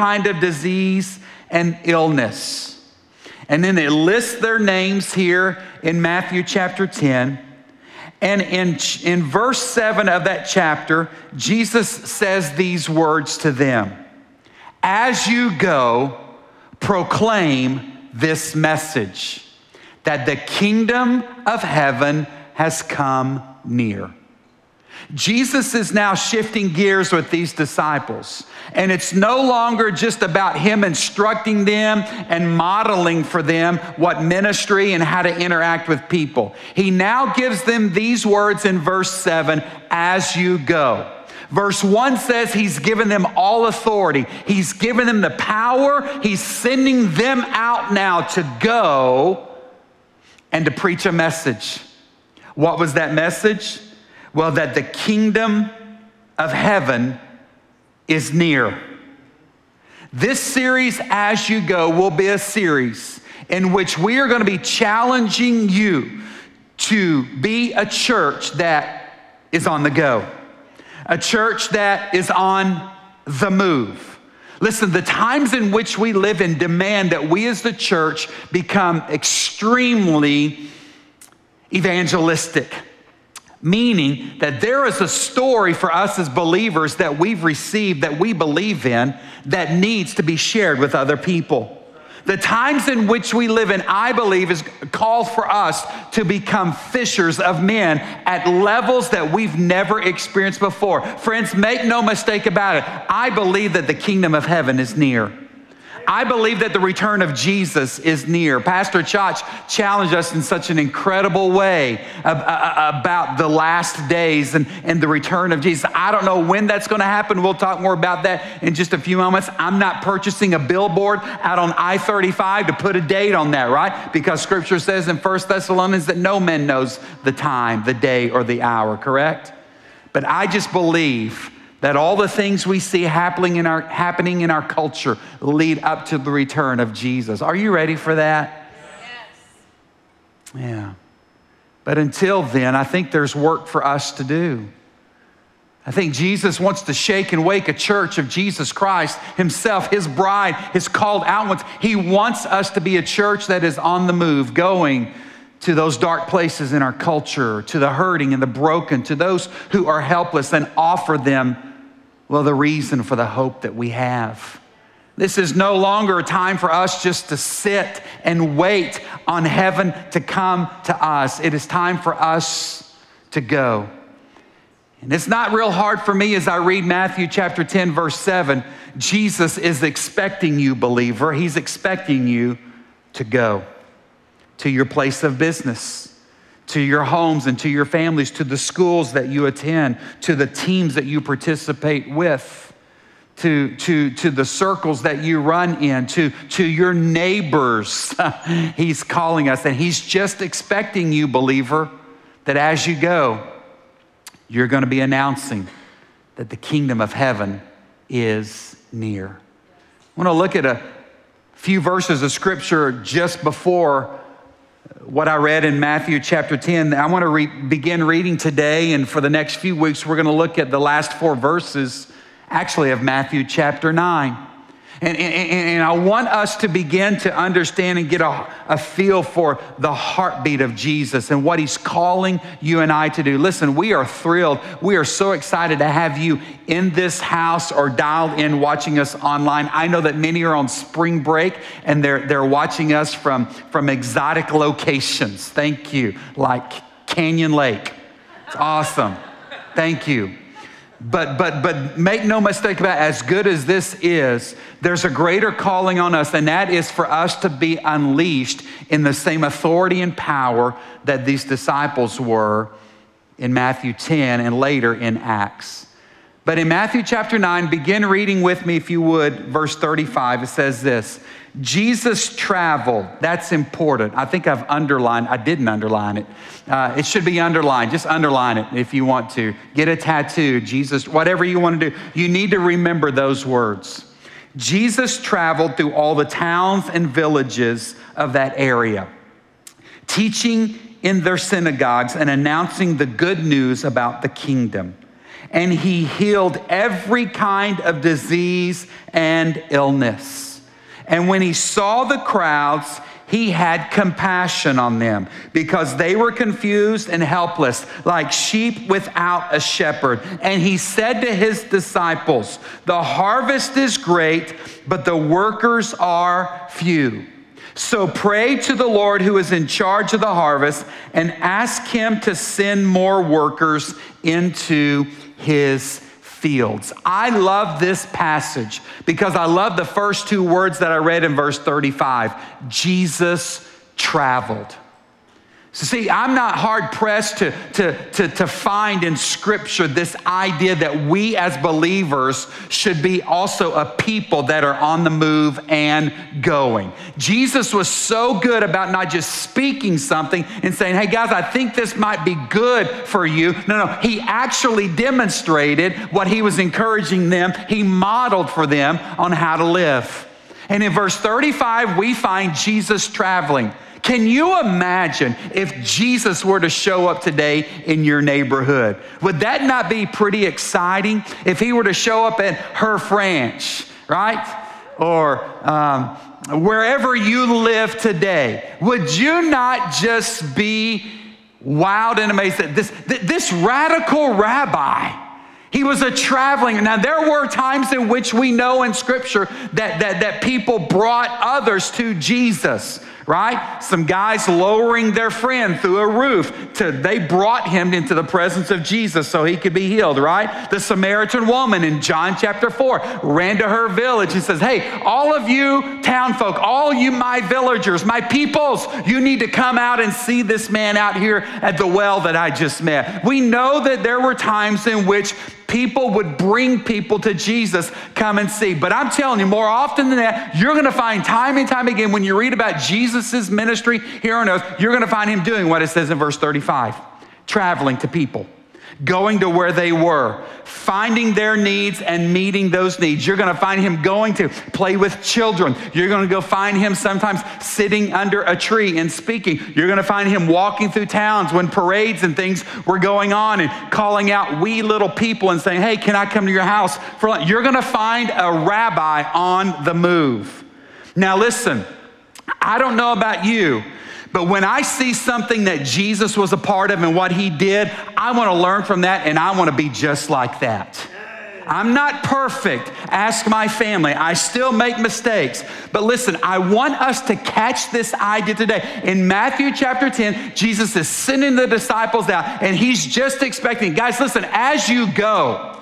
kind of disease and illness. And then it lists their names here in Matthew chapter 10. And in verse 7 of that chapter, Jesus says these words to them. As you go, proclaim this message, that the kingdom of heaven has come near. Jesus is now shifting gears with these disciples. And it's no longer just about him instructing them and modeling for them what ministry and how to interact with people. He now gives them these words in verse 7, as you go. Verse 1 says he's given them all authority. He's given them the power. He's sending them out now to go and to preach a message. What was that message? Well, that the kingdom of heaven is near. This series, As You Go, will be a series in which we are going to be challenging you to be a church that is on the go, a church that is on the move. Listen, the times in which we live in demand that we as the church become extremely evangelistic. Meaning that there is a story for us as believers that we've received, that we believe in, that needs to be shared with other people. The times in which we live in, I believe, is a call for us to become fishers of men at levels that we've never experienced before. Friends, make no mistake about it. I believe that the kingdom of heaven is near. I believe that the return of Jesus is near. Pastor Chach challenged us in such an incredible way about the last days and the return of Jesus. I don't know when that's going to happen. We'll talk more about that in just a few moments. I'm not purchasing a billboard out on I-35 to put a date on that, right? Because Scripture says in 1 Thessalonians that no man knows the time, the day, or the hour, correct? But I just believe that all the things we see happening in our culture lead up to the return of Jesus. Are you ready for that? Yes. Yeah. But until then, I think there's work for us to do. I think Jesus wants to shake and wake a church of Jesus Christ himself, his bride, his called out ones. He wants us to be a church that is on the move, going to those dark places in our culture, to the hurting and the broken, to those who are helpless, and offer them, well, the reason for the hope that we have. This is no longer a time for us just to sit and wait on heaven to come to us. It is time for us to go. And it's not real hard for me as I read Matthew chapter 10, verse 7. Jesus is expecting you, believer. He's expecting you to go. To your place of business, to your homes and to your families, to the schools that you attend, to the teams that you participate with, to the circles that you run in, to your neighbors. He's calling us, and he's just expecting you, believer, that as you go, you're going to be announcing that the kingdom of heaven is near. I want to look at a few verses of scripture just before what I read in Matthew chapter 10. I want to begin reading today, and for the next few weeks, we're going to look at the last four verses, actually, of Matthew chapter 9. And I want us to begin to understand and get a feel for the heartbeat of Jesus and what he's calling you and I to do. Listen, we are thrilled. We are so excited to have you in this house or dialed in watching us online. I know that many are on spring break and they're watching us from exotic locations. Thank you. Like Canyon Lake. It's awesome. Thank you. But make no mistake about it, as good as this is, there's a greater calling on us, and that is for us to be unleashed in the same authority and power that these disciples were in Matthew 10 and later in Acts. But in Matthew chapter 9, begin reading with me, if you would, verse 35. It says this, Jesus traveled. That's important. I think I've underlined. I didn't underline it. It should be underlined. Just underline it if you want to. Get a tattoo, Jesus, whatever you want to do. You need to remember those words. Jesus traveled through all the towns and villages of that area, teaching in their synagogues and announcing the good news about the kingdom. and he healed every kind of disease and illness. And when he saw the crowds, he had compassion on them because they were confused and helpless, like sheep without a shepherd. And he said to his disciples, "The harvest is great, but the workers are few. So pray to the Lord who is in charge of the harvest and ask him to send more workers into his fields." I love this passage because I love the first two words that I read in verse 35. Jesus traveled. So see, I'm not hard-pressed to find in Scripture this idea that we as believers should be also a people that are on the move and going. Jesus was so good about not just speaking something and saying, "Hey guys, I think this might be good for you." No, no, he actually demonstrated what he was encouraging them. He modeled for them on how to live. And in verse 35, we find Jesus traveling. Can you imagine if Jesus were to show up today in your neighborhood? Would that not be pretty exciting if he were to show up at Her Ranch, right? Or wherever you live today? Would you not just be wowed and amazed that this radical rabbi, he was a traveling. Now, there were times in which we know in Scripture that people brought others to Jesus, right? Some guys lowering their friend through a roof. They brought him into the presence of Jesus so he could be healed, right? The Samaritan woman in John chapter 4 ran to her village and says, "Hey, all of you town folk, all you my villagers, my peoples, you need to come out and see this man out here at the well that I just met." We know that there were times in which people would bring people to Jesus, come and see. But I'm telling you, more often than that, you're going to find time and time again when you read about Jesus' ministry here on earth, you're going to find him doing what it says in verse 35, traveling to people, going to where they were, finding their needs and meeting those needs. You're going to find him going to play with children. You're going to go find him sometimes sitting under a tree and speaking. You're going to find him walking through towns when parades and things were going on and calling out wee little people and saying, "Hey, can I come to your house for lunch?" You're going to find a rabbi on the move. Now listen, I don't know about you, but when I see something that Jesus was a part of and what he did, I want to learn from that and I want to be just like that. I'm not perfect. Ask my family. I still make mistakes. But listen, I want us to catch this idea today. In Matthew chapter 10, Jesus is sending the disciples out and he's just expecting, guys, listen, as you go,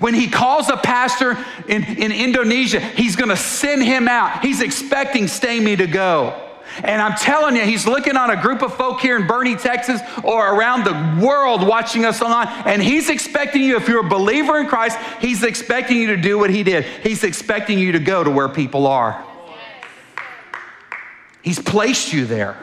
when he calls a pastor in Indonesia, he's going to send him out. He's expecting Stamey to go. And I'm telling you, he's looking on a group of folk here in Boerne, Texas, or around the world watching us online, and he's expecting you, if you're a believer in Christ, he's expecting you to do what he did. He's expecting you to go to where people are. Yes. He's placed you there.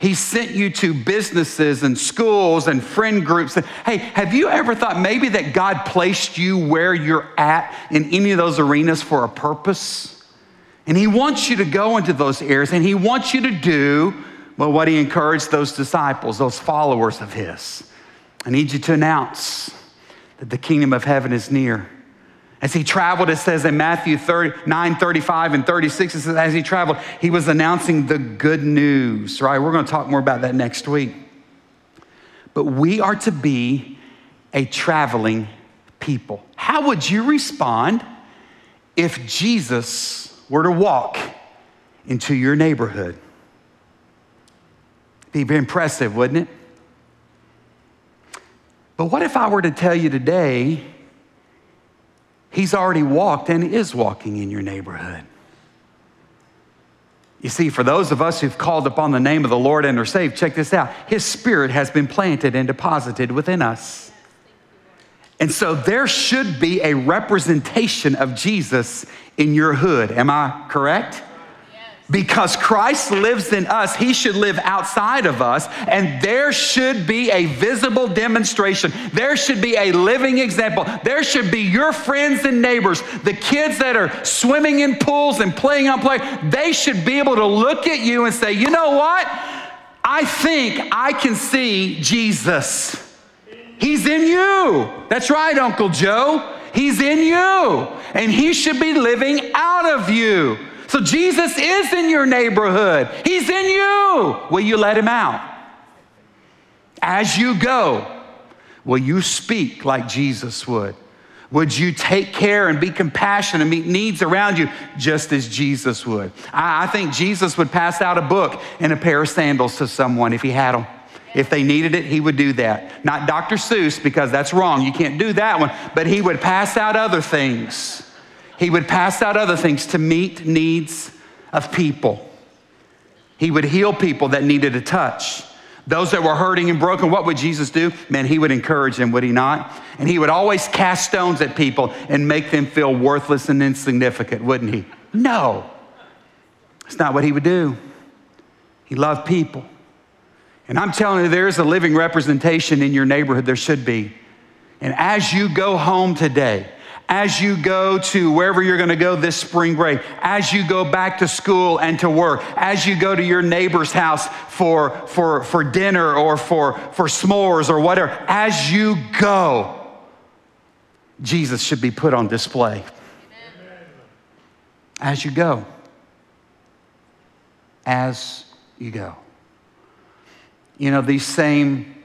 He sent you to businesses and schools and friend groups. Hey, have you ever thought maybe that God placed you where you're at in any of those arenas for a purpose? And he wants you to go into those areas and he wants you to do, well, what he encouraged those disciples, those followers of his. I need you to announce that the kingdom of heaven is near. As he traveled, it says in Matthew 9:35 and 36, it says as he traveled, he was announcing the good news, right? We're going to talk more about that next week. But we are to be a traveling people. How would you respond if Jesus were to walk into your neighborhood? It'd be impressive, wouldn't it? But what if I were to tell you today, he's already walked and is walking in your neighborhood? You see, for those of us who've called upon the name of the Lord and are saved, check this out. His Spirit has been planted and deposited within us. And so there should be a representation of Jesus in your hood. Am I correct? Yes. Because Christ lives in us, he should live outside of us, and there should be a visible demonstration. There should be a living example. There should be your friends and neighbors, the kids that are swimming in pools and playing on play, they should be able to look at you and say, "You know what? I think I can see Jesus." He's in you. That's right, Uncle Joe. He's in you, and he should be living out of you. So Jesus is in your neighborhood. He's in you. Will you let him out? As you go, will you speak like Jesus would? Would you take care and be compassionate and meet needs around you just as Jesus would? I think Jesus would pass out a book and a pair of sandals to someone if he had them. If they needed it, he would do that. Not Dr. Seuss, because that's wrong. You can't do that one. But he would pass out other things. He would pass out other things to meet needs of people. He would heal people that needed a touch. Those that were hurting and broken, what would Jesus do? Man, he would encourage them, would he not? And he would always cast stones at people and make them feel worthless and insignificant, wouldn't he? No, it's not what he would do. He loved people. And I'm telling you, there is a living representation in your neighborhood. There should be. And as you go home today, as you go to wherever you're going to go this spring break, as you go back to school and to work, as you go to your neighbor's house for dinner or for s'mores or whatever, as you go, Jesus should be put on display. As you go. As you go. You know, these same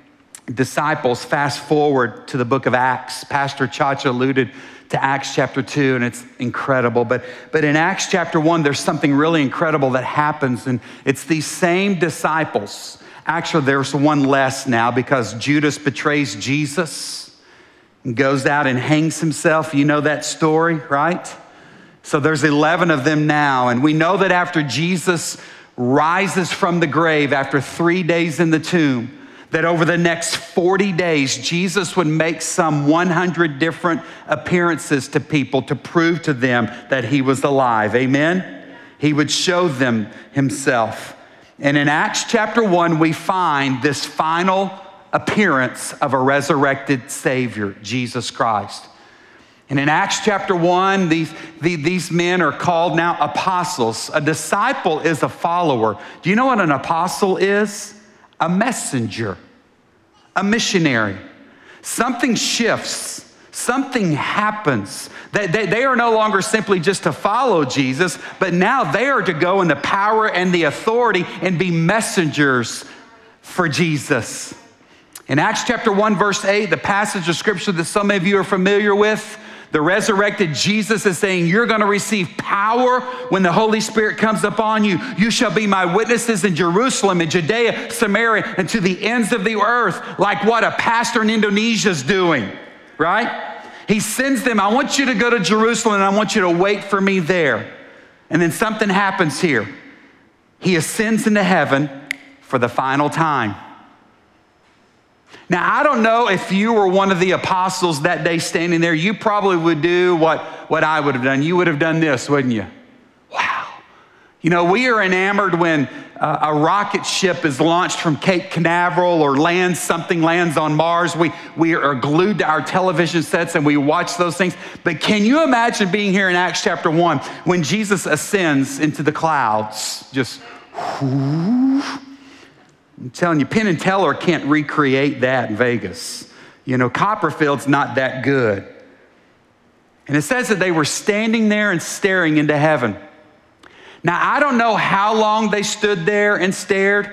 disciples, fast forward to the book of Acts. Pastor Chacha alluded to Acts chapter 2, and it's incredible. But in Acts chapter 1, there's something really incredible that happens, and it's these same disciples. Actually, there's one less now because Judas betrays Jesus and goes out and hangs himself. You know that story, right? So there's 11 of them now, and we know that after Jesus rises from the grave after 3 days in the tomb, that over the next 40 days, Jesus would make some 100 different appearances to people to prove to them that he was alive, amen? He would show them himself. And in Acts chapter 1, we find this final appearance of a resurrected Savior, Jesus Christ. And in Acts chapter 1, these men are called now apostles. A disciple is a follower. Do you know what an apostle is? A messenger, a missionary. Something shifts. Something happens. They are no longer simply just to follow Jesus, but now they are to go in the power and the authority and be messengers for Jesus. In Acts chapter 1, verse 8, the passage of scripture that some of you are familiar with, the resurrected Jesus is saying, you're going to receive power when the Holy Spirit comes upon you. You shall be my witnesses in Jerusalem, in Judea, Samaria, and to the ends of the earth, like what a pastor in Indonesia is doing, right? He sends them, I want you to go to Jerusalem, and I want you to wait for me there. And then something happens here. He ascends into heaven for the final time. Now, I don't know if you were one of the apostles that day standing there, you probably would do what I would have done. You would have done this, wouldn't you? Wow. You know, we are enamored when a rocket ship is launched from Cape Canaveral or lands on Mars. We are glued to our television sets and we watch those things. But can you imagine being here in Acts chapter 1 when Jesus ascends into the clouds? Just whoo. I'm telling you, Penn and Teller can't recreate that in Vegas. You know, Copperfield's not that good. And it says that they were standing there and staring into heaven. Now, I don't know how long they stood there and stared,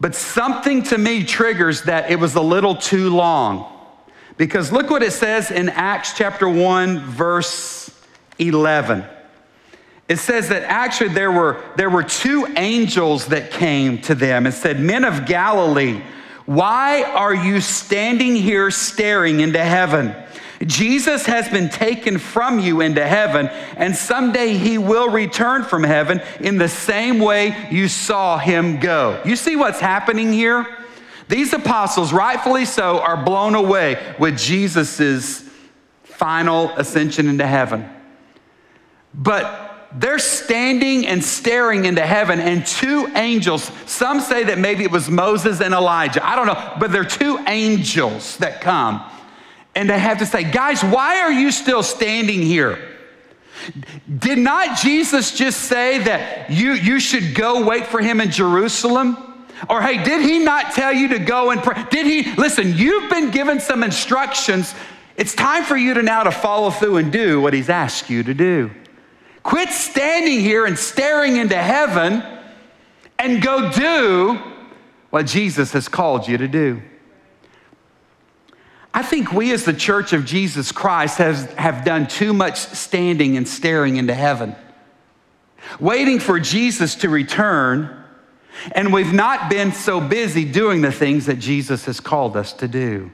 but something to me triggers that it was a little too long. Because look what it says in Acts chapter 1, verse 11. It says that actually there were two angels that came to them and said, men of Galilee, why are you standing here staring into heaven? Jesus has been taken from you into heaven, and someday he will return from heaven in the same way you saw him go. You see what's happening here? These apostles, rightfully so, are blown away with Jesus's final ascension into heaven. But they're standing and staring into heaven, and two angels, some say that maybe it was Moses and Elijah, I don't know, but there are two angels that come, and they have to say, guys, why are you still standing here? Did not Jesus just say that you should go wait for him in Jerusalem? Or hey, did he not tell you to go and pray? Did he? Listen, you've been given some instructions. It's time for you to now to follow through and do what he's asked you to do. Quit standing here and staring into heaven and go do what Jesus has called you to do. I think we as the Church of Jesus Christ have done too much standing and staring into heaven, waiting for Jesus to return, and we've not been so busy doing the things that Jesus has called us to do.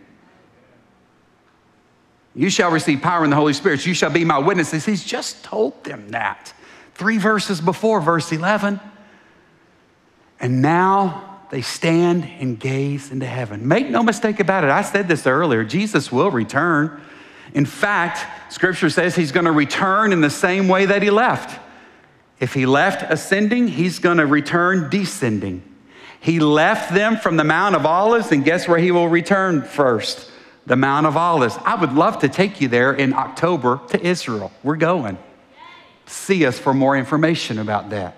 You shall receive power in the Holy Spirit. You shall be my witnesses. He's just told them that 3 verses before, verse 11. And now they stand and gaze into heaven. Make no mistake about it. I said this earlier. Jesus will return. In fact, Scripture says he's going to return in the same way that he left. If he left ascending, he's going to return descending. He left them from the Mount of Olives, and guess where he will return first? The Mount of Olives. I would love to take you there in October to Israel. We're going. See us for more information about that.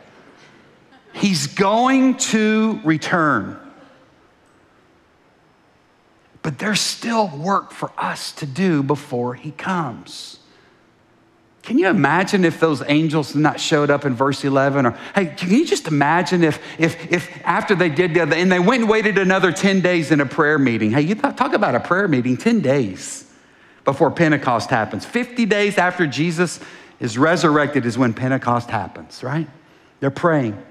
He's going to return. But there's still work for us to do before he comes. Can you imagine if those angels not showed up in verse 11? Or hey, can you just imagine if after they did that, and they went and waited another 10 days in a prayer meeting. Hey, you talk about a prayer meeting, 10 days before Pentecost happens. 50 days after Jesus is resurrected is when Pentecost happens, right? They're praying.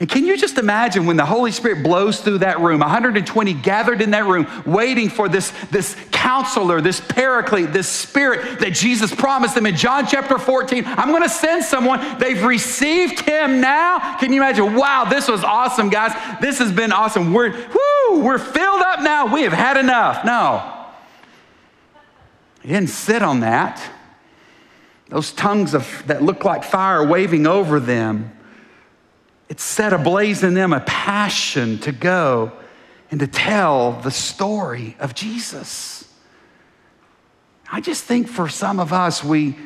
And can you just imagine when the Holy Spirit blows through that room, 120 gathered in that room, waiting for this counselor, this paraclete, this spirit that Jesus promised them in John chapter 14. I'm going to send someone. They've received him now. Can you imagine? Wow, this was awesome, guys. This has been awesome. We're filled up now. We have had enough. No. He didn't sit on that. Those tongues that look like fire waving over them. It set ablaze in them a passion to go and to tell the story of Jesus. I just think for some of us, we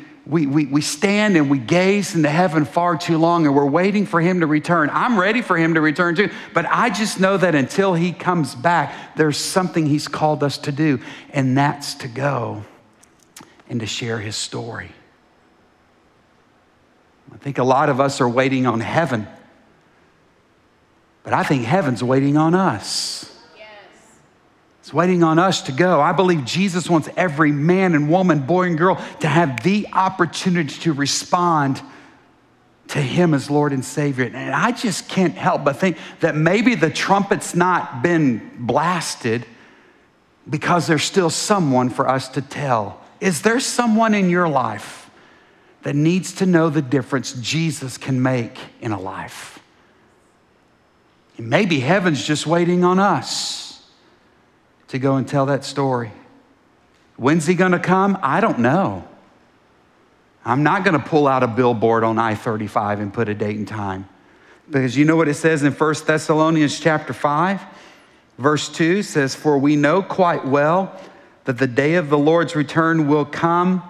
stand and we gaze into heaven far too long, and we're waiting for him to return. I'm ready for him to return too, but I just know that until he comes back, there's something he's called us to do, and that's to go and to share his story. I think a lot of us are waiting on heaven. But I think heaven's waiting on us. Yes. It's waiting on us to go. I believe Jesus wants every man and woman, boy and girl, to have the opportunity to respond to him as Lord and Savior. And I just can't help but think that maybe the trumpet's not been blasted because there's still someone for us to tell. Is there someone in your life that needs to know the difference Jesus can make in a life? And maybe heaven's just waiting on us to go and tell that story. When's he gonna come? I don't know. I'm not gonna pull out a billboard on I-35 and put a date and time. Because you know what it says in 1 Thessalonians chapter 5, verse 2 says, "For we know quite well that the day of the Lord's return will come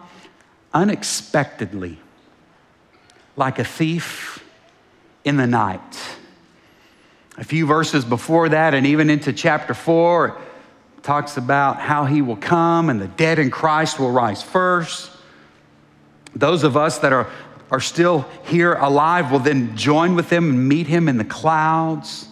unexpectedly, like a thief in the night." A few verses before that, and even into chapter 4, it talks about how he will come and the dead in Christ will rise first. Those of us that are still here alive will then join with him and meet him in the clouds.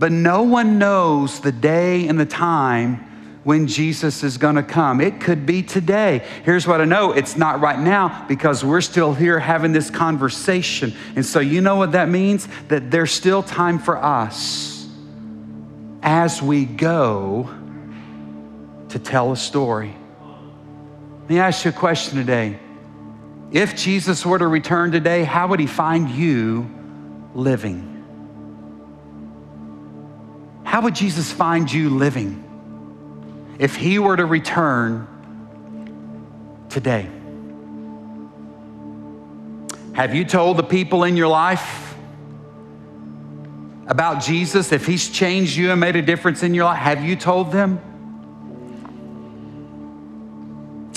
But no one knows the day and the time when Jesus is going to come. It could be today. Here's what I know. It's not right now because we're still here having this conversation. And so you know what that means? That there's still time for us as we go to tell a story. Let me ask you a question today. If Jesus were to return today, how would he find you living? How would Jesus find you living? If he were to return today, have you told the people in your life about Jesus? If he's changed you and made a difference in your life, have you told them?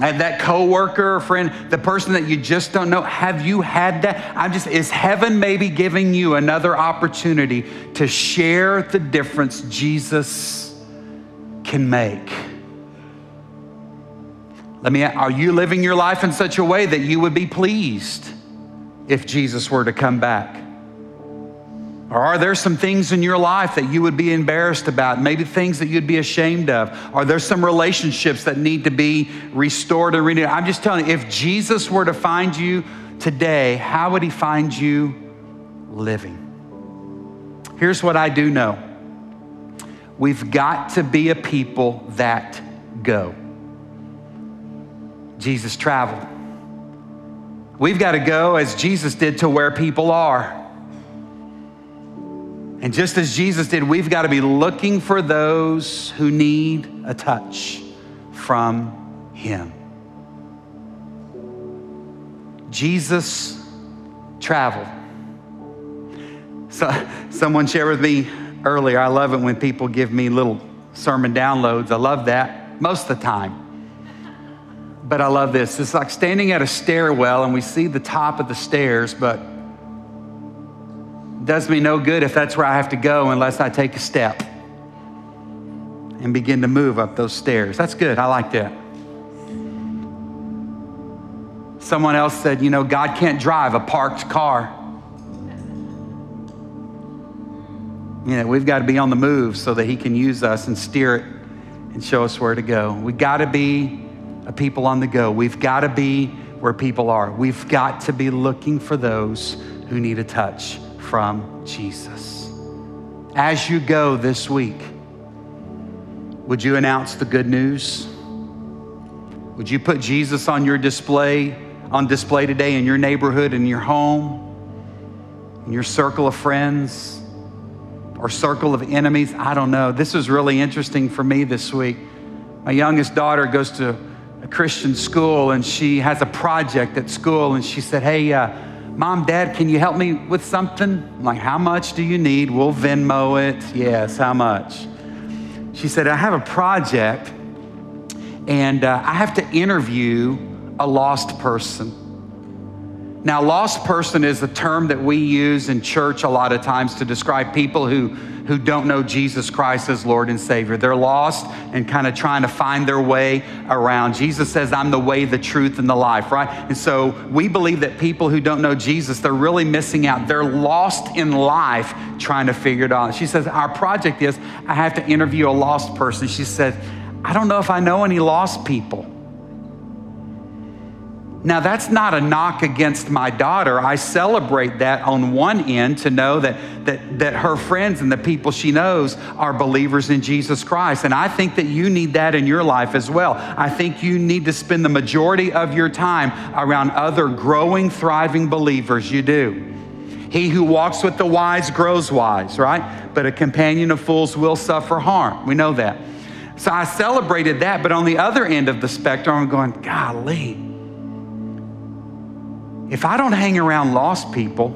that coworker or friend, the person that you just don't know, have you had that? Is heaven maybe giving you another opportunity to share the difference Jesus can make? Let me ask, are you living your life in such a way that you would be pleased if Jesus were to come back? Or are there some things in your life that you would be embarrassed about? Maybe things that you'd be ashamed of? Are there some relationships that need to be restored and renewed? I'm just telling you, if Jesus were to find you today, how would he find you living? Here's what I do know. We've got to be a people that go. Jesus traveled. We've got to go as Jesus did to where people are. And just as Jesus did, we've got to be looking for those who need a touch from him. Jesus traveled. So, someone shared with me earlier, I love it when people give me little sermon downloads. I love that most of the time. But I love this. It's like standing at a stairwell and we see the top of the stairs, but does me no good if that's where I have to go unless I take a step and begin to move up those stairs. That's good. I like that. Someone else said, you know, God can't drive a parked car. You know, we've got to be on the move so that he can use us and steer it and show us where to go. We've got to be a people on the go. We've got to be where people are. We've got to be looking for those who need a touch from Jesus. As you go this week, would you announce the good news? Would you put Jesus on your display, today in your neighborhood, in your home, in your circle of friends, or circle of enemies? I don't know. This was really interesting for me this week. My youngest daughter goes to a Christian school and she has a project at school, and she said, hey, Mom, Dad, can you help me with something? I'm like, how much do you need? We'll Venmo it. Yes, how much? She said, I have a project and I have to interview a lost person. Now, lost person is a term that we use in church a lot of times to describe people who don't know Jesus Christ as Lord and Savior. They're lost and kind of trying to find their way around. Jesus says, I'm the way, the truth, and the life, right? And so we believe that people who don't know Jesus, they're really missing out. They're lost in life trying to figure it out. She says, our project is, I have to interview a lost person. She said, I don't know if I know any lost people. Now, that's not a knock against my daughter. I celebrate that on one end to know that her friends and the people she knows are believers in Jesus Christ. And I think that you need that in your life as well. I think you need to spend the majority of your time around other growing, thriving believers. You do. He who walks with the wise grows wise, right? But a companion of fools will suffer harm. We know that. So I celebrated that. But on the other end of the spectrum, I'm going, golly. If I don't hang around lost people,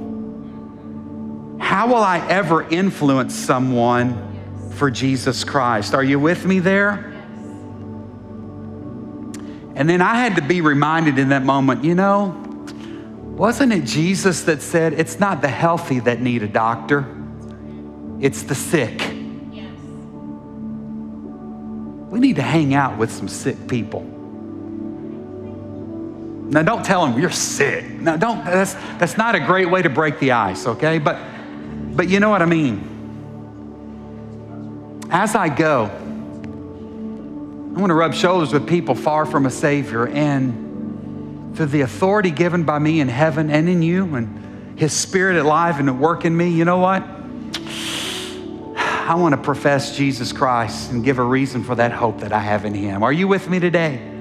how will I ever influence someone for Jesus Christ? Are you with me there? And then I had to be reminded in that moment, you know, wasn't it Jesus that said, it's not the healthy that need a doctor, it's the sick. Yes. We need to hang out with some sick people. Now, don't tell them you're sick. Now, don't, that's not a great way to break the ice, okay? But you know what I mean. As I go, I want to rub shoulders with people far from a Savior, and through the authority given by me in heaven and in you and his Spirit alive and at work in me, you know what? I want to profess Jesus Christ and give a reason for that hope that I have in him. Are you with me today?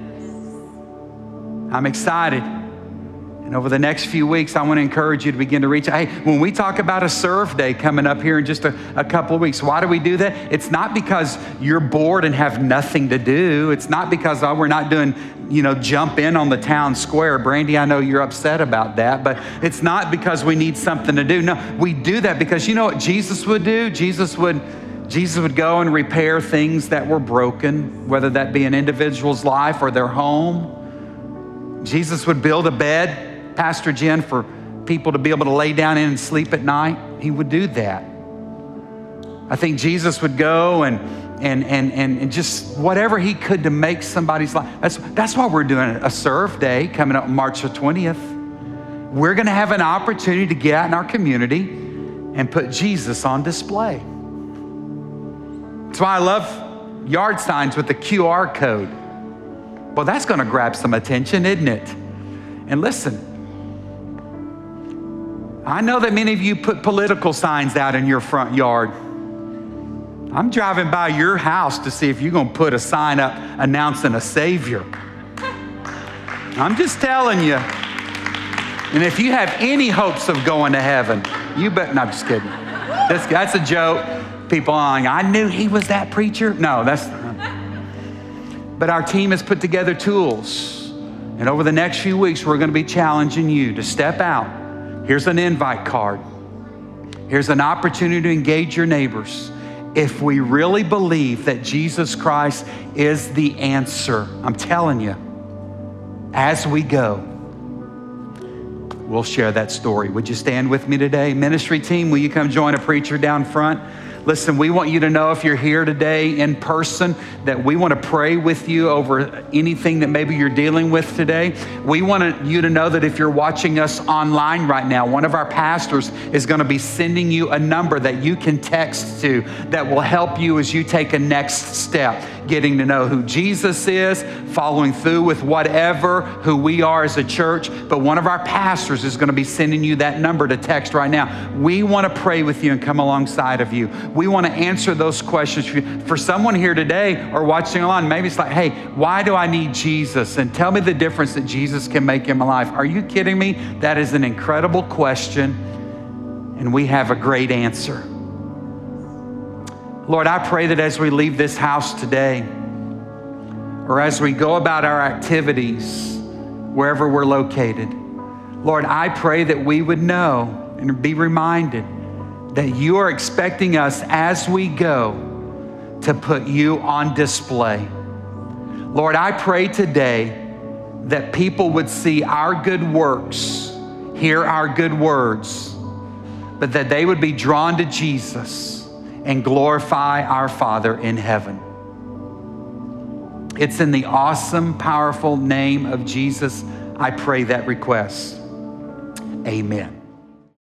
I'm excited. And over the next few weeks, I want to encourage you to begin to reach out. Hey, when we talk about a serve day coming up here in just a couple of weeks, why do we do that? It's not because you're bored and have nothing to do. It's not because we're not doing, you know, jump in on the town square. Brandy, I know you're upset about that, but it's not because we need something to do. No, we do that because you know what Jesus would do? Jesus would go and repair things that were broken, whether that be an individual's life or their home, Jesus would build a bed, Pastor Jen, for people to be able to lay down in and sleep at night. He would do that. I think Jesus would go and just whatever he could to make somebody's life. That's why we're doing a serve day coming up March the 20th. We're gonna have an opportunity to get out in our community and put Jesus on display. That's why I love yard signs with the QR code. Well, that's gonna grab some attention, isn't it? And listen, I know that many of you put political signs out in your front yard. I'm driving by your house to see if you're gonna put a sign up announcing a savior. I'm just telling you. And if you have any hopes of going to heaven, you better, no, I'm just kidding. That's a joke. People are like, I knew he was that preacher. No, that's, but our team has put together tools. And over the next few weeks, we're gonna be challenging you to step out. Here's an invite card. Here's an opportunity to engage your neighbors. If we really believe that Jesus Christ is the answer, I'm telling you, as we go, we'll share that story. Would you stand with me today? Ministry team, will you come join a preacher down front? Listen, we want you to know if you're here today in person that we want to pray with you over anything that maybe you're dealing with today. We want you to know that if you're watching us online right now, one of our pastors is going to be sending you a number that you can text to that will help you as you take a next step, getting to know who Jesus is, following through with whatever, who we are as a church. But one of our pastors is going to be sending you that number to text right now. We want to pray with you and come alongside of you. We want to answer those questions for you. For someone here today or watching online, maybe it's like, hey, why do I need Jesus? And tell me the difference that Jesus can make in my life. Are you kidding me? That is an incredible question, and we have a great answer. Lord, I pray that as we leave this house today, or as we go about our activities, wherever we're located, Lord, I pray that we would know and be reminded that you are expecting us as we go to put you on display. Lord, I pray today that people would see our good works, hear our good words, but that they would be drawn to Jesus and glorify our Father in heaven. It's in the awesome, powerful name of Jesus I pray that request. Amen.